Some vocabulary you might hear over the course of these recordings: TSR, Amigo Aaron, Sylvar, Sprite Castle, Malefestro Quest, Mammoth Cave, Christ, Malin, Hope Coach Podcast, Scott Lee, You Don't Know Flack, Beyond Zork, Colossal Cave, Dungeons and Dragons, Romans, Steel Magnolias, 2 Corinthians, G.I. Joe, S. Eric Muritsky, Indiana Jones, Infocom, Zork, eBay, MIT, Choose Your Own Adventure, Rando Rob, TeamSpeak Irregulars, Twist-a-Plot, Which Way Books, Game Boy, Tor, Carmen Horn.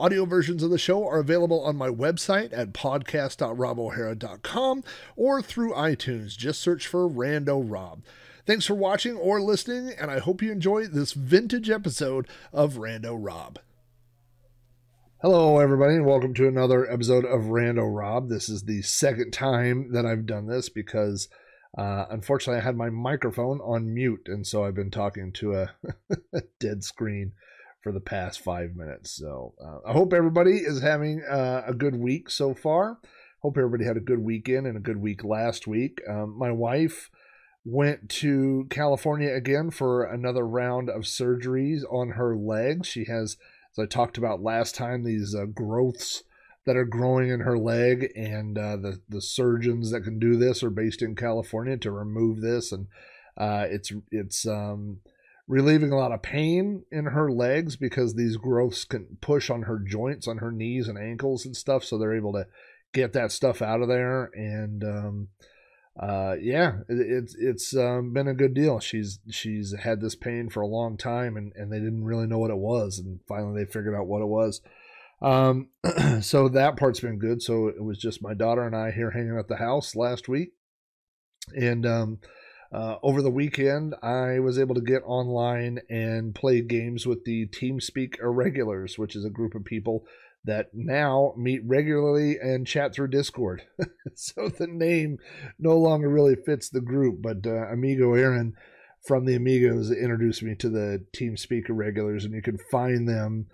Audio versions of the show are available on my website at podcast.robohara.com or through iTunes. Just search for Rando Rob. Thanks for watching or listening, and I hope you enjoy this vintage episode of Rando Rob. Hello, everybody, and welcome to another episode of Rando Rob. This is the second time that I've done this because, unfortunately, I had my microphone on mute, and so I've been talking to a dead screen for the past 5 minutes. So I hope everybody is having a good week so far. Hope everybody had a good weekend and a good week last week. My wife went to California again for another round of surgeries on her legs. She has, as I talked about last time, these growths that are growing in her leg, and the surgeons that can do this are based in California to remove this, and it's relieving a lot of pain in her legs because these growths can push on her joints, on her knees and ankles and stuff. So they're able to get that stuff out of there. And, yeah, it's been a good deal. She's had this pain for a long time, and they didn't really know what it was. And finally they figured out what it was. So that part's been good. So it was just my daughter and I here hanging at the house last week. And, over the weekend, I was able to get online and play games with the TeamSpeak Irregulars, which is a group of people that now meet regularly and chat through Discord. So the name no longer really fits the group, but Amigo Aaron from the Amigos introduced me to the TeamSpeak Irregulars, and you can find them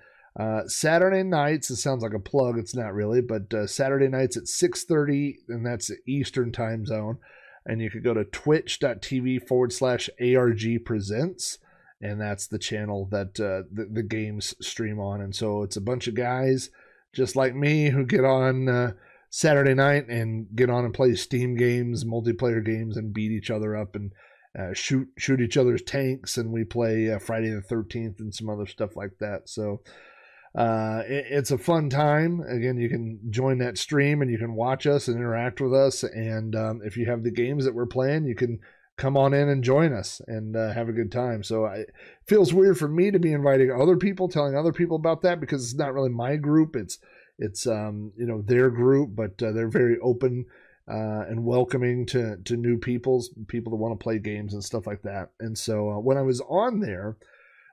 Saturday nights. It sounds like a plug. It's not really, but Saturday nights at 6:30, and that's the Eastern time zone. And you could go to twitch.tv/ARG Presents. And that's the channel that the games stream on. And so it's a bunch of guys just like me who get on Saturday night and get on and play Steam games, multiplayer games, and beat each other up and shoot each other's tanks. And we play Friday the 13th and some other stuff like that. So it's a fun time. Again, you can join that stream and you can watch us and interact with us. And if you have the games that we're playing, you can come on in and join us and have a good time. So it feels weird for me to be inviting other people, telling other people about that, because it's not really my group. It's you know, their group, but they're very open and welcoming to new people that want to play games and stuff like that. And so when I was on there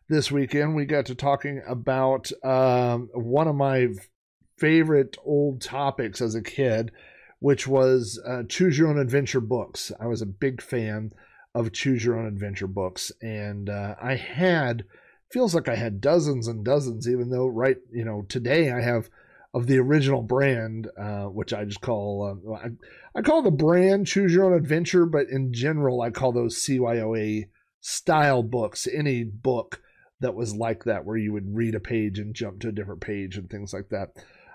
this weekend, we got to talking about one of my favorite old topics as a kid, which was Choose Your Own Adventure books. I was a big fan of Choose Your Own Adventure books, and I had, feels like I had dozens and dozens, even though today I have, of the original brand, which I just call, I call the brand Choose Your Own Adventure, but in general I call those CYOA style books, any book that was like that, where you would read a page and jump to a different page and things like that.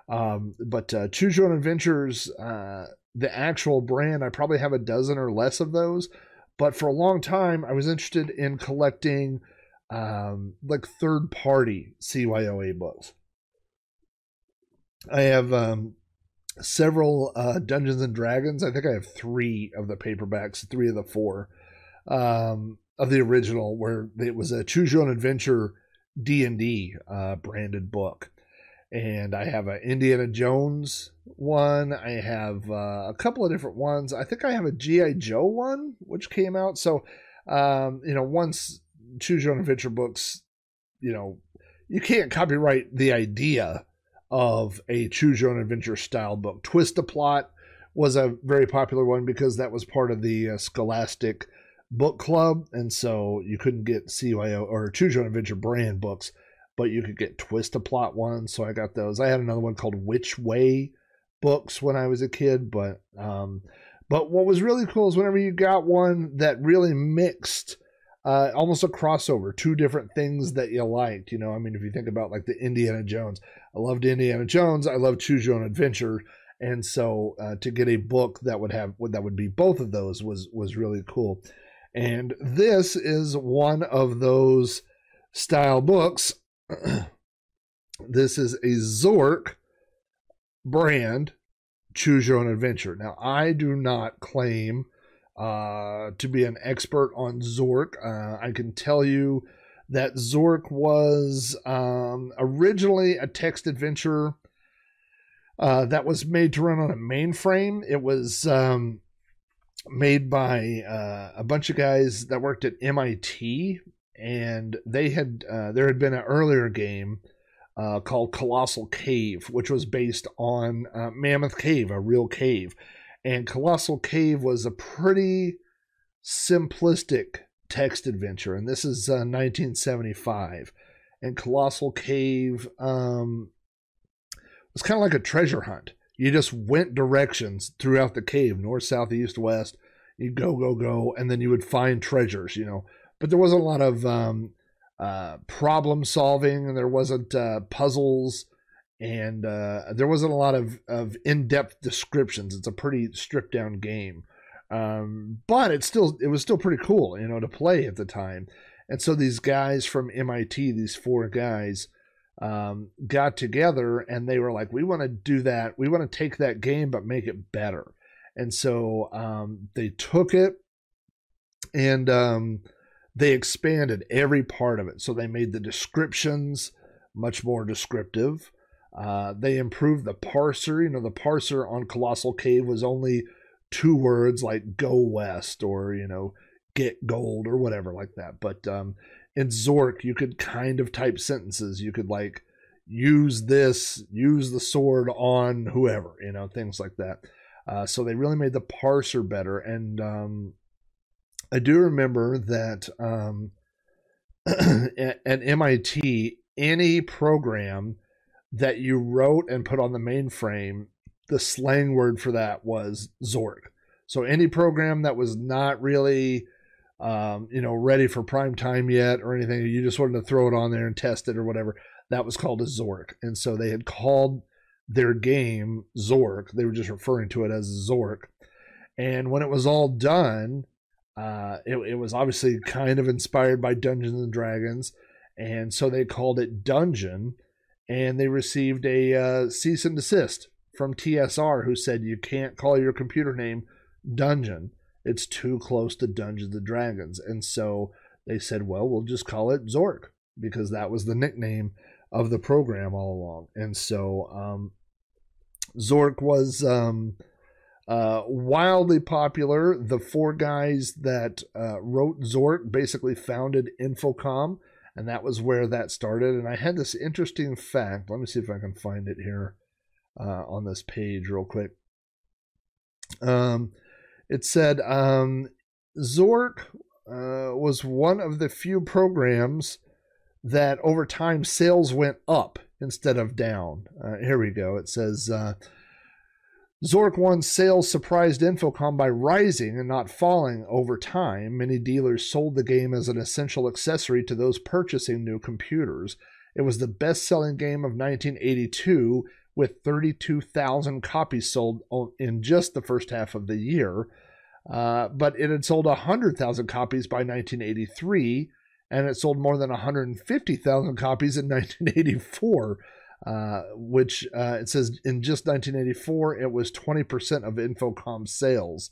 But Choose Your Own Adventures, the actual brand, I probably have a dozen or less of those. But for a long time, I was interested in collecting like third-party CYOA books. I have several Dungeons and Dragons. I think I have three of the paperbacks, three of the four. Of the original, where it was a Choose Your Own Adventure D&D branded book. And I have an Indiana Jones one. I have a couple of different ones. I think I have a G.I. Joe one, which came out. So, once Choose Your Own Adventure books, you can't copyright the idea of a Choose Your Own Adventure style book. Twist-a-Plot was a very popular one because that was part of the Scholastic book club, and so you couldn't get CYO or Choose Your Own Adventure brand books, but you could get Twist-a-Plot ones, so I got those. I had another one called Which Way Books when I was a kid, but what was really cool is whenever you got one that really mixed almost a crossover, two different things that you liked. If you think about like the Indiana Jones, I loved Indiana Jones, I loved Choose Your Own Adventure, And so to get a book that would have be both of those was really cool. And this is one of those style books. This is a Zork brand Choose Your Own Adventure. Now, I do not claim to be an expert on Zork. I can tell you that Zork was originally a text adventure that was made to run on a mainframe. It was made by a bunch of guys that worked at MIT, and they had there had been an earlier game called Colossal Cave, which was based on Mammoth Cave, a real cave. And Colossal Cave was a pretty simplistic text adventure, and this is 1975. And Colossal Cave was kind of like a treasure hunt. You just went directions throughout the cave, north, south, east, west. You go, and then you would find treasures, you know. But there wasn't a lot of problem solving, and there wasn't puzzles, and there wasn't a lot of in-depth descriptions. It's a pretty stripped-down game, but it was still pretty cool, you know, to play at the time. And so these guys from MIT, these four guys, got together, and they were like, we want to do that. We want to take that game, but make it better. And so they took it, and they expanded every part of it. So they made the descriptions much more descriptive. They improved the parser. You know, the parser on Colossal Cave was only two words, like go west, or, you know, get gold, or whatever like that. But in Zork, you could kind of type sentences. You could, like, use the sword on whoever, you know, things like that. So they really made the parser better. And I do remember that at MIT, any program that you wrote and put on the mainframe, the slang word for that was Zork. So any program that was not really you know, ready for prime time yet or anything, you just wanted to throw it on there and test it or whatever, that was called a Zork. And so they had called their game Zork. They were just referring to it as Zork. And when it was all done, it was obviously kind of inspired by Dungeons and Dragons. And so they called it Dungeon, and they received a cease and desist from TSR, who said, you can't call your computer name Dungeon. It's too close to Dungeons and Dragons. And so they said, well, we'll just call it Zork, because that was the nickname of the program all along. And so Zork was wildly popular. The four guys that wrote Zork basically founded Infocom, and that was where that started. And I had this interesting fact. Let me see if I can find it here on this page real quick. It said Zork was one of the few programs that over time sales went up instead of down. Here we go. It says Zork 1's sales surprised Infocom by rising and not falling over time. Many dealers sold the game as an essential accessory to those purchasing new computers. It was the best-selling game of 1982, with 32,000 copies sold in just the first half of the year. But it had sold 100,000 copies by 1983, and it sold more than 150,000 copies in 1984, which it says in just 1984, it was 20% of Infocom sales.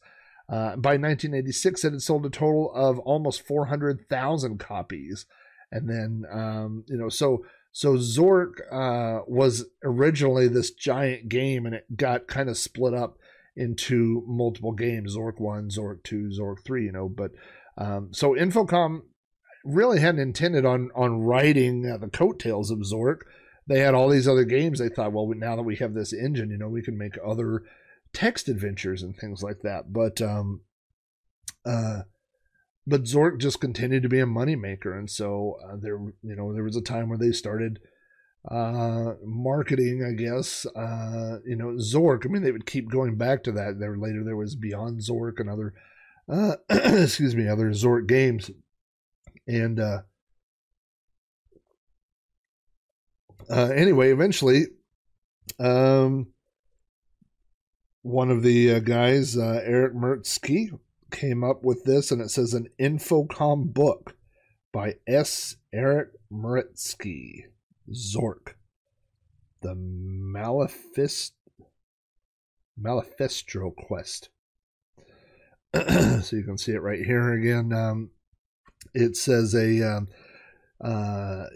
By 1986, it had sold a total of almost 400,000 copies. And then, you know, so Zork was originally this giant game, and it got kind of split up into multiple games, Zork 1, Zork 2, Zork 3, you know. But so Infocom really hadn't intended on writing the coattails of Zork. They had all these other games. They thought, well, now that we have this engine, you know, we can make other text adventures and things like that. But Zork just continued to be a moneymaker, and so there was a time where they started marketing, I guess, you know, Zork. I mean, they would keep going back to that. Later there was Beyond Zork and other, other Zork games, and anyway, eventually, One of the guys, Eric Muritsky, came up with this, and it says an Infocom book by S. Eric Muritsky, Zork, the Malefestro Quest. So you can see it right here again. It says again, the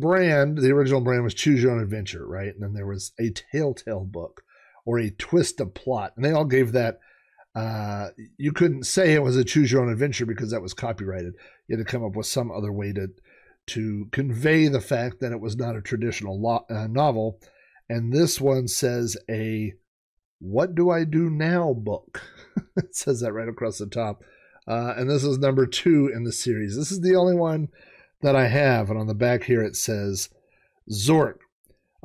brand, the original brand was Choose Your Own Adventure, right? And then there was a Telltale book or a Twist-a-Plot, and they all gave that. You couldn't say it was a Choose Your Own Adventure because that was copyrighted. You had to come up with some other way to convey the fact that it was not a traditional novel. And this one says a What Do I Do Now book. It says that right across the top. And this is number 2 in the series. This is the only one that I have. And on the back here it says, Zork,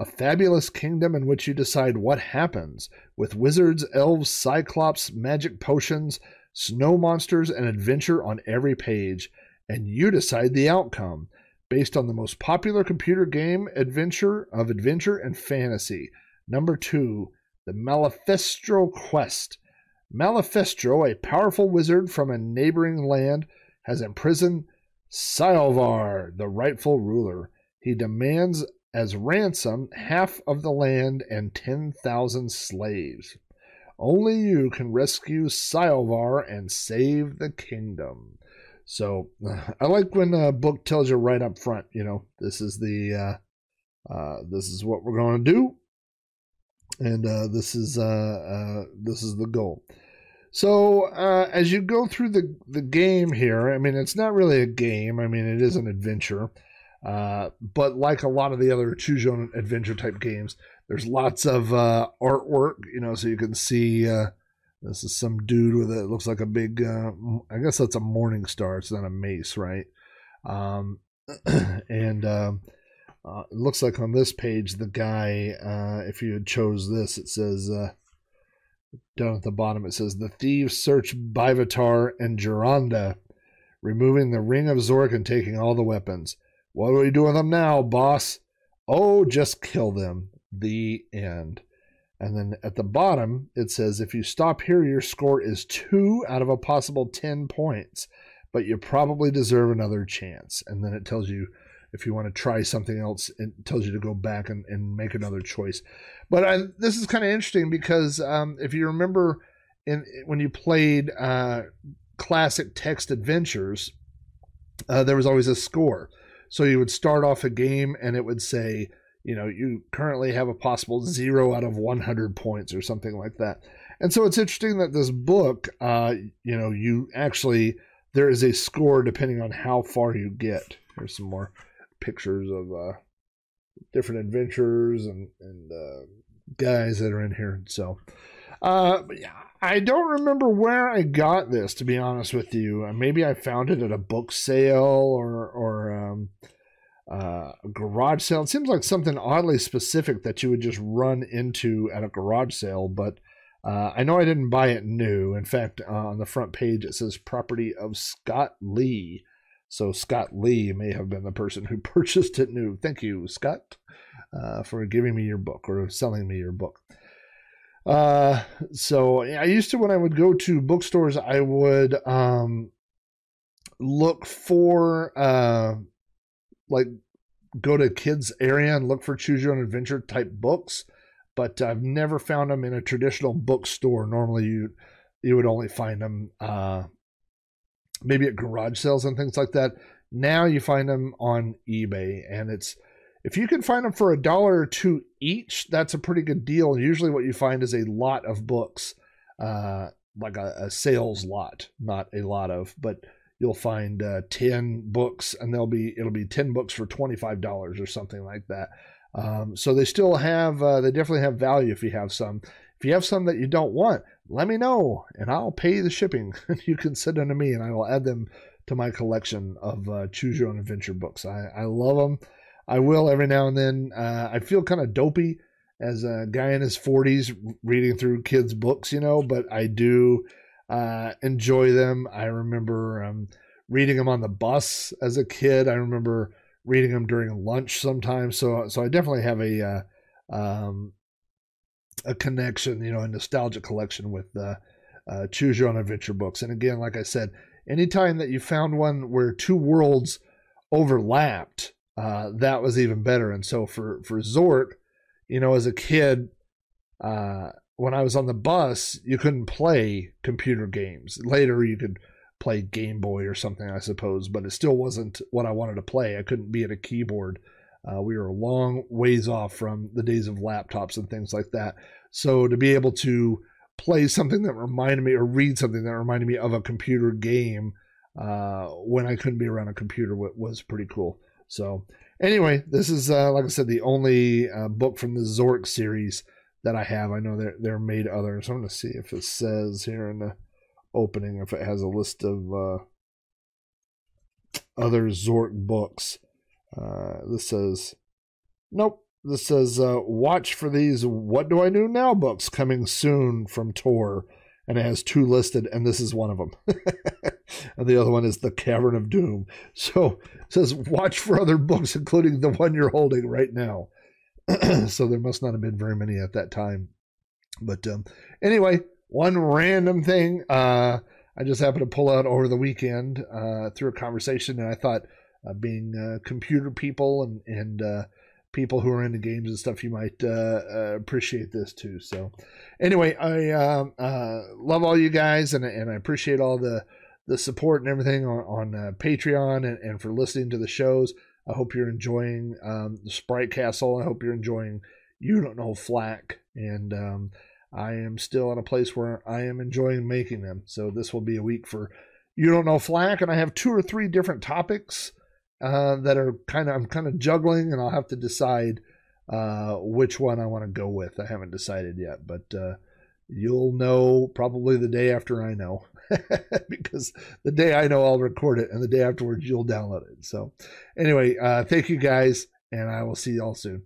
a fabulous kingdom in which you decide what happens, with wizards, elves, cyclops, magic potions, snow monsters, and adventure on every page. And you decide the outcome, based on the most popular computer game adventure and fantasy. Number 2, the Malefestro Quest. Malefestro, a powerful wizard from a neighboring land, has imprisoned Sylvar, the rightful ruler. He demands as ransom half of the land and 10,000 slaves. Only you can rescue Sylvar and save the kingdom. So I like when a book tells you right up front, this is this is what we're going to do. And this is the goal. So as you go through the game here, I mean, it's not really a game. I mean, it is an adventure. But like a lot of the other Choose Your Own Adventure type games, there's lots of artwork, so you can see this is some dude with it. It looks like a big, I guess that's a morning star. It's not a mace, right? It looks like on this page, the guy, if you had chose this, it says, down at the bottom, it says, the thieves search Bivatar and Gironda, removing the ring of Zork and taking all the weapons. What do we do with them now, boss? Oh, just kill them. The end. And then at the bottom, it says, if you stop here, your score is 2 out of a possible 10 points, but you probably deserve another chance. And then it tells you, if you want to try something else, it tells you to go back and make another choice. But this is kind of interesting because if you remember when you played classic text adventures, there was always a score. So you would start off a game and it would say, you currently have a possible 0 out of 100 points or something like that. And so it's interesting that this book, you actually, there is a score depending on how far you get. Here's some more pictures of different adventures and guys that are in here. So I don't remember where I got this, to be honest with you. Maybe I found it at a book sale or a garage sale. It seems like something oddly specific that you would just run into at a garage sale, but I know I didn't buy it new. In fact, on the front page it says property of Scott Lee. So Scott Lee may have been the person who purchased it new. Thank you, Scott, for giving me your book or selling me your book. So I used to, when I would go to bookstores, I would look for go to kids area and look for Choose Your Own Adventure type books, but I've never found them in a traditional bookstore. Normally you would only find them maybe at garage sales and things like that. Now you find them on eBay, and it's, if you can find them for $1 or $2 each, that's a pretty good deal. Usually what you find is a lot of books, like a sales lot, not a lot of, but you'll find 10 books and it'll be 10 books for $25 or something like that. So they still have, they definitely have value if you have some. If you have some that you don't want, let me know and I'll pay the shipping. You can send them to me and I will add them to my collection of Choose Your Own Adventure books. I love them. I will every now and then. I feel kind of dopey as a guy in his 40s reading through kids' books, but I do enjoy them. I remember reading them on the bus as a kid. I remember reading them during lunch sometimes. So I definitely have a a connection, you know, a nostalgia collection with Choose Your Own Adventure books. And again, like I said, anytime that you found one where two worlds overlapped, that was even better. And so for Zork, you know, as a kid, when I was on the bus, you couldn't play computer games. Later, you could play Game Boy or something, I suppose, but it still wasn't what I wanted to play. I couldn't be at a keyboard. We were a long ways off from the days of laptops and things like that. So to be able to play something that reminded me, or read something that reminded me of a computer game when I couldn't be around a computer, was pretty cool. So anyway, this is, like I said, the only book from the Zork series that I have. I know they're made others. I'm going to see if it says here in the opening, if it has a list of other Zork books. This says, nope. This says, watch for these What Do I Do Now books coming soon from Tor. And it has two listed, and this is one of them. And the other one is The Cavern of Doom. So it says, watch for other books, including the one you're holding right now. So there must not have been very many at that time. But anyway, one random thing I just happened to pull out over the weekend through a conversation, and I thought, being computer people and people who are into games and stuff, you might appreciate this too. So anyway, I love all you guys, and I appreciate all the support and everything on Patreon and for listening to the shows. I hope you're enjoying the Sprite Castle. I hope you're enjoying You Don't Know Flack, and I am still at a place where I am enjoying making them. So this will be a week for You Don't Know Flack, and I have 2 or 3 different topics that are I'm kind of juggling, and I'll have to decide which one I want to go with. I haven't decided yet, but you'll know probably the day after I know, because the day I know I'll record it, and the day afterwards you'll download it. So anyway, thank you guys, and I will see y'all soon.